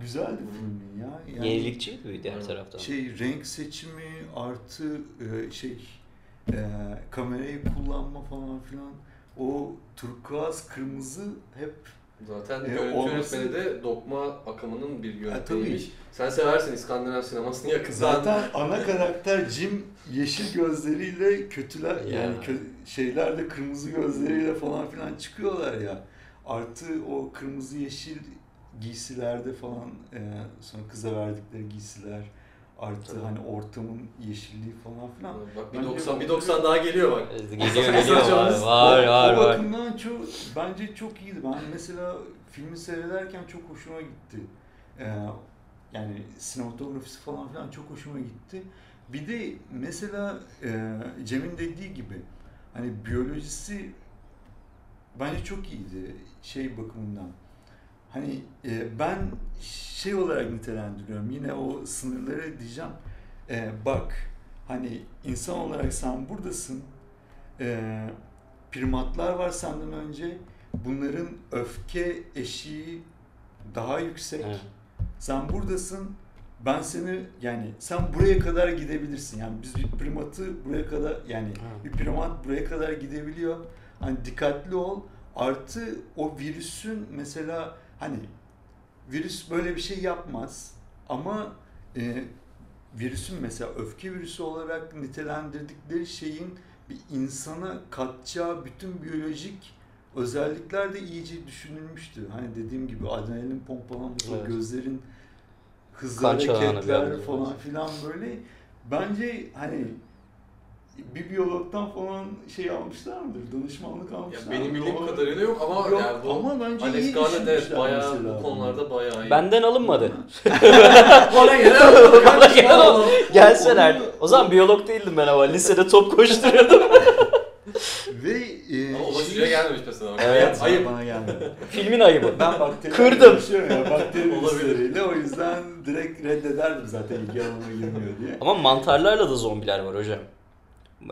güzeldi filmin ya. Yani yenilikçi miydi diğer taraftan? Renk seçimi artı kamerayı kullanma falan filan o turkuaz kırmızı hep zaten görüntü yönetmeni de Dokma akımının bir yöntemiymiş. Sen seversin İskandinav sinemasını yakından. Zaten ana karakter Jim yeşil gözleriyle kötüler yani şeylerde kırmızı gözleriyle falan filan çıkıyorlar ya. Artı o kırmızı yeşil giysilerde falan sonra kıza verdikleri giysiler artı hani ortamın yeşilliği falan filan. Bak bir 90 daha geliyor bak. Geliyor. Var. O bakımdan bence çok iyiydi. Ben mesela filmi seyrederken çok hoşuma gitti. Yani sinematografisi falan filan çok hoşuma gitti. Bir de mesela Cem'in dediği gibi hani biyolojisi bence çok iyiydi bakımından. Hani ben olarak nitelendiriyorum, yine o sınırları diyeceğim, bak hani insan olarak sen buradasın, primatlar var senden önce, bunların öfke eşiği daha yüksek, sen buradasın, ben seni sen buraya kadar gidebilirsin, yani biz bir primatı buraya kadar bir primat buraya kadar gidebiliyor, hani dikkatli ol, artı o virüsün mesela hani virüs böyle bir şey yapmaz ama virüsün mesela öfke virüsü olarak nitelendirdikleri şeyin bir insana katacağı bütün biyolojik özellikler de iyice düşünülmüştü. Hani dediğim gibi adrenalin pompalanması, evet, gözlerin hızlı hareketler falan filan böyle. Bence hani bir biyologdan falan şey almışlar mıdır? Danışmanlık almışlar. Ya benim bildiğim kadarıyla yok ama yok, yani bu ama bence Alex Garland evet bayağı bu konularda bayağı iyi. Benden alınmadı. Bana gelen gelseler. O zaman biyolog değildim ben ama lisede top koşturuyordum. Ve ama ulaşıcıya gelmemiş mesela. Evet. Ayıp. Bana gelmedi. Filmin ayıbı. Ben bakteri kırdım. Ya, bakteri olabilir. O yüzden direkt reddederdim zaten ilgi alanına girmiyor diye. Ama mantarlarla da zombiler var hocam.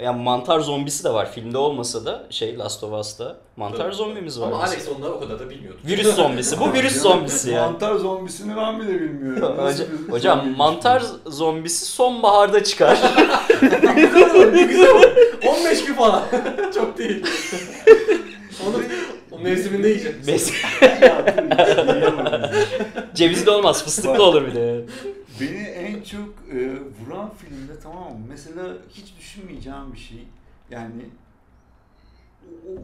Yani mantar zombisi de var. Filmde olmasa da şey Last of Us'ta mantar evet, zombimiz var. Ama Alex onları o kadar da bilmiyordu. Virüs zombisi. Bu virüs zombisi yani. Mantar zombisini ben bile bilmiyorum. Hocam mantar zombisi sonbaharda çıkar. Güzel olur, güzel olur. 15 gün falan. Çok değil. Onu o mevsiminde yiyecek. Cevizli olmaz, fıstıklı olur bir de. Beni en çok vuran filmde tamam mı? Mesela hiç düşünmeyeceğim bir şey. Yani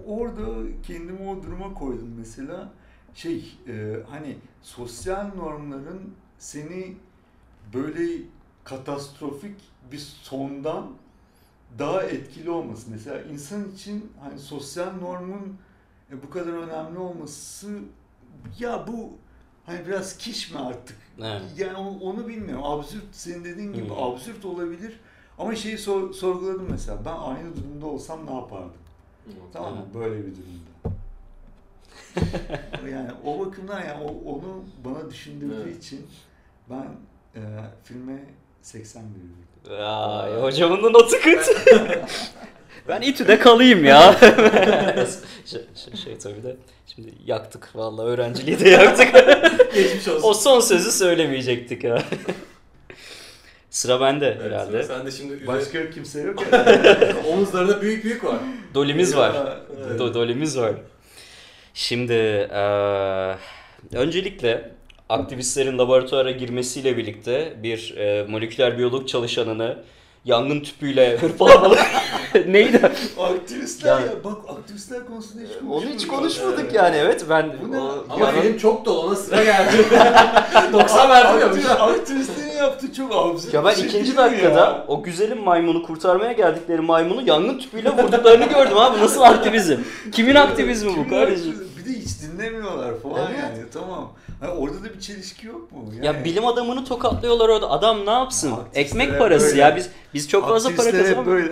orada kendimi o duruma koydum mesela. Hani sosyal normların seni böyle katastrofik bir sondan daha etkili olması. Mesela insan için hani sosyal normun bu kadar önemli olması ya bu hani biraz kiş mi artık? Evet. Yani onu bilmiyorum. Absürt, senin dediğin gibi absürt olabilir. Ama şeyi sorguladım mesela. Ben aynı durumda olsam ne yapardım? Tamam mı? Böyle bir durumda. Yani o bakımdan yani onu bana düşündürdüğü evet, için ben filme 80 veriyorum. Ay hocamın da notu kıt. Ben İTÜ'de kalayım ya. Tabii de şimdi yaktık vallahi öğrenciliği de yaktık. Geçmiş olsun. O son sözü söylemeyecektik ya. Sıra bende evet, herhalde. Sıra sende şimdi. Başka kimse yok ya. Omuzlarında büyük büyük var. Dolimiz var. Evet. Dolimiz var. Şimdi öncelikle aktivistlerin laboratuvara girmesiyle birlikte bir moleküler biyolog çalışanını yangın tüpüyle hırpalamalı. Neydi? Aktivistler yani, ya bak aktivistler konusunda hiç konuşmadık. Onu hiç konuşmadık yani evet ben. Ama benim çok dolu ona sıra geldi. 90 verdim ya. Aktivistlerin yaptığı çok absürt. Ya ben ikinci dakikada ya, o güzelim maymunu kurtarmaya geldikleri maymunu yangın tüpüyle vurduklarını gördüm abi. Nasıl aktivizm? Kimin aktivizmi bu kardeşim? Bir de hiç dinlemiyorlar falan evet, yani tamam. Ha, orada da bir çelişki yok mu? Yani... Ya bilim adamını tokatlıyorlar orada. Adam ne yapsın? Aktivistler ekmek parası böyle, ya. Biz çok fazla para kazanamıyoruz.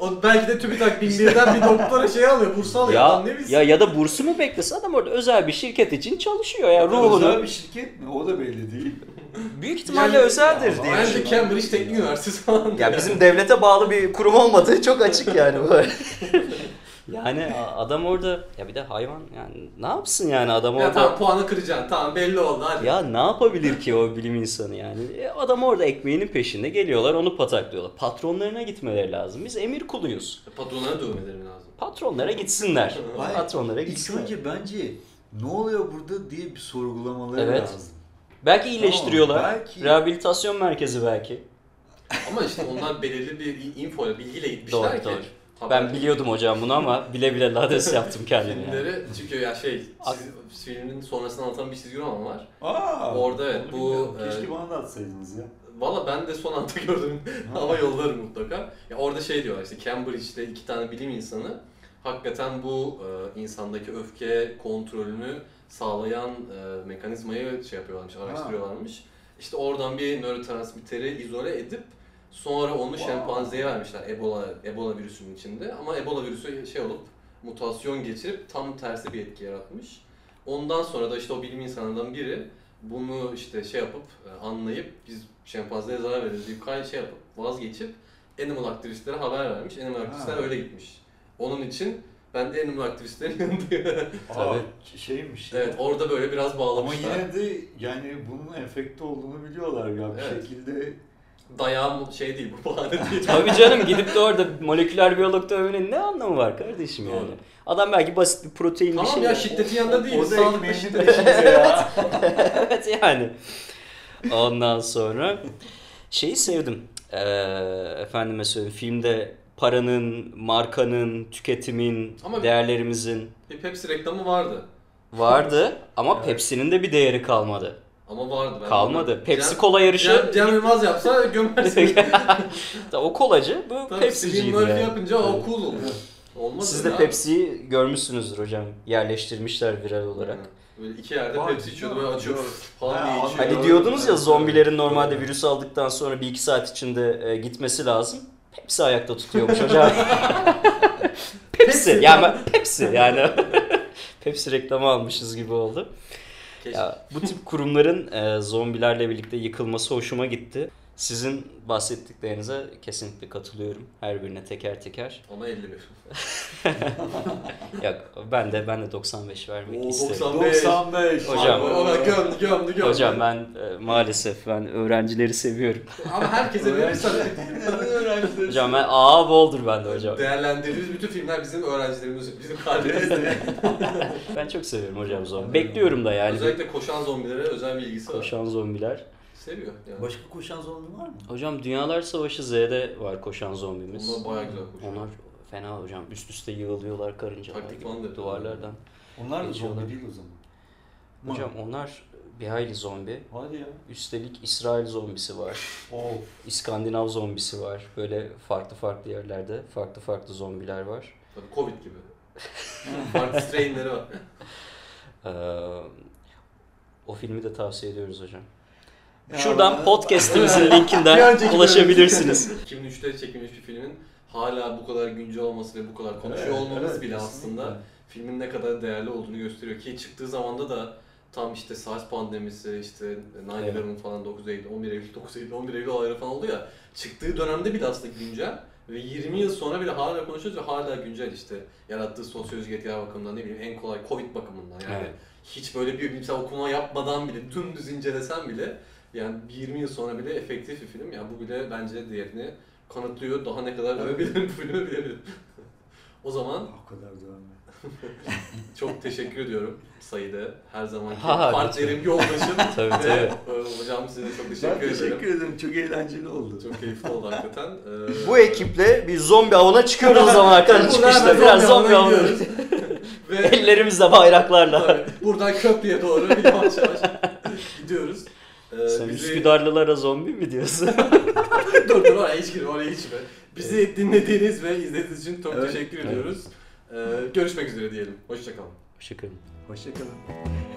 O belki de TÜBİTAK bildirden bir doktora şey alıyor, burs alıyor. Ya, ne bilsin? Ya da bursu mu beklesin? Adam orada özel bir şirket için çalışıyor ya ruhunu. Özel bir şirket mi? O da belli değil. Büyük ihtimalle yani, özeldir diye. Bence Cambridge Teknik Üniversitesi falan. Ya bizim devlete bağlı bir kurum olmadığı çok açık yani. Yani adam orada ya bir de hayvan yani ne yapsın yani adam orada. Ya tamam puanı kıracaksın tamam belli oldu hadi. Ya ne yapabilir ki o bilim insanı yani. Adam orada ekmeğinin peşinde geliyorlar onu pataklıyorlar. Patronlarına gitmeleri lazım. Biz emir kuluyuz. Patronlara dövmeleri lazım. Patronlara gitsinler. Hayır, patronlara gitsinler. İlk önce bence ne oluyor burada diye bir sorgulamaları evet, lazım. Belki iyileştiriyorlar. Tamam, belki... Rehabilitasyon merkezi belki. Ama işte onlar belirli bir info bilgiyle gitmişler doğru, ki. Doğru. Ben biliyordum hocam bunu ama bile bile lades yaptım kendime. Filmleri yani, çünkü ya filmin sonrasını anlatan bir çizgi roman var. Aa, orada evet bu... Keşke bana da atsaydınız ya. Valla ben de son anda gördüm ama yollarım mutlaka. Ya orada diyorlar işte Cambridge'de iki tane bilim insanı hakikaten bu insandaki öfke kontrolünü sağlayan mekanizmayı araştırıyorlarmış, araştırıyorlarmış. İşte oradan bir nörotransmitteri izole edip sonra onu şempanzeye vermişler Ebola virüsünün içinde ama Ebola virüsü olup mutasyon geçirip tam tersi bir etki yaratmış. Ondan sonra da işte o bilim insanlarından biri bunu işte yapıp anlayıp biz şempanzeye zarar veririz deyip yapıp vazgeçip animal aktivistlere haber vermiş. Animal aktivistler öyle gitmiş. Onun için ben de animal aktivistlerin yanındayım. Tabii şeymiş. Evet orada böyle biraz bağlamışlar. Ama yine de yani bunun efekti olduğunu biliyorlar ya bir evet, şekilde. Dayağım değil bu bahane değil. Tabii canım gidip de orada moleküler biyolog dövmenin ne anlamı var kardeşim yani. Doğru. Adam belki basit bir protein tamam bir şey. Tamam ya şiddetin yanında değil. O da ekmeğin şiddetinde ya. Evet yani. Ondan sonra şeyi sevdim. Efendime söyleyeyim filmde paranın, markanın, tüketimin, ama değerlerimizin. Pepsi reklamı vardı. Vardı ama evet. Pepsi'nin de bir değeri kalmadı. Ama vardı. Ben kalmadı. Pepsi kola yarışı. Cem Yılmaz yapsa gömersin. O kolacı, bu tabii Pepsi'ciydi. Tabii Steve yapınca o cool oluyor. Olmaz. Siz de Pepsi'yi görmüşsünüzdür hocam. Yerleştirmişler viral olarak. Böyle iki yerde var, Pepsi içiyordu böyle acıyor. Hani diyordunuz ya zombilerin normalde virüs aldıktan sonra bir iki saat içinde gitmesi lazım. Pepsi ayakta tutuyormuş hocam. Pepsi. Yani Pepsi yani. Pepsi reklamı almışız gibi oldu. Ya, bu tip kurumların zombilerle birlikte yıkılması hoşuma gitti. Sizin bahsettiklerinize kesinlikle katılıyorum. Her birine teker teker. Ama 51. Yok, ben de 95 vermek isterim. 95. Hocam. Ona gömdü. Hocam ben maalesef ben öğrencileri seviyorum. Ama herkese verirsen öğrencileri. Hocam ben ağa boldur bende hocam. Değerlendirdiğimiz bütün filmler bizim öğrencilerimiz, bizim kardeşimiz. Ben çok seviyorum hocam zombi. Bekliyorum da yani. Özellikle koşan zombilere özel bir ilgisi var. Koşan zombiler. Seviyor yani. Başka koşan zombi var mı? Hocam Dünyalar Savaşı Z'de var koşan zombimiz. Onlar bayağı güzel koşuyor. Onlar fena hocam. Üst üste yığılıyorlar karıncalar gibi duvarlardan. Onlar da zombi değil o zaman. Hocam onlar bir hayli zombi. Hadi ya. Üstelik İsrail zombisi var. İskandinav zombisi var. Böyle farklı farklı yerlerde farklı farklı zombiler var. Tabii Covid gibi. Farklı strainleri var. O filmi de tavsiye ediyoruz hocam. Şuradan podcast'imizin linkinden ulaşabilirsiniz. 2003'te çekilmiş bir filmin hala bu kadar güncel olması ve bu kadar konuşuyor olmamız bile aslında filmin ne kadar değerli olduğunu gösteriyor. Ki çıktığı zamanda da tam işte SARS pandemisi, işte 9/11 falan 11 Eylül olayları falan oldu ya. Çıktığı dönemde bile aslında güncel ve 20 yıl sonra bile hala konuşuyoruz ve hala güncel işte. Yarattığı sosyolojik etkiler bakımından ne bileyim en kolay Covid bakımından yani. Evet. Hiç böyle bir bilimsel okuma yapmadan bile dümdüz incelesen bile yani 20 yıl sonra bile efektif bir film. Yani bu bile bence değerini kanıtlıyor. Daha ne kadar övebilirim bu filmi bilebilirim. O zaman... O kadar dövme. Çok teşekkür ediyorum Said'e. Her zamanki partnerim, yoldaşım. Tabii. Hocam size çok teşekkür ederim. Teşekkür ederim. Çok eğlenceli oldu. Çok keyifli oldu hakikaten. Bu ekiple bir zombi avına çıkıyoruz o zaman arkadaşlar. Çıkışta biraz zombi avına gidiyoruz. Ve ellerimizle bayraklarla. Tabii, buradan köprüye doğru yavaş yavaş gidiyoruz. Sen bizi... Üsküdarlılara zombi mi diyorsun? Dur oraya hiç mi? Bizi dinlediğiniz ve izlediğiniz için çok teşekkür ediyoruz. Görüşmek üzere diyelim. Hoşçakalın. Hoşçakalın.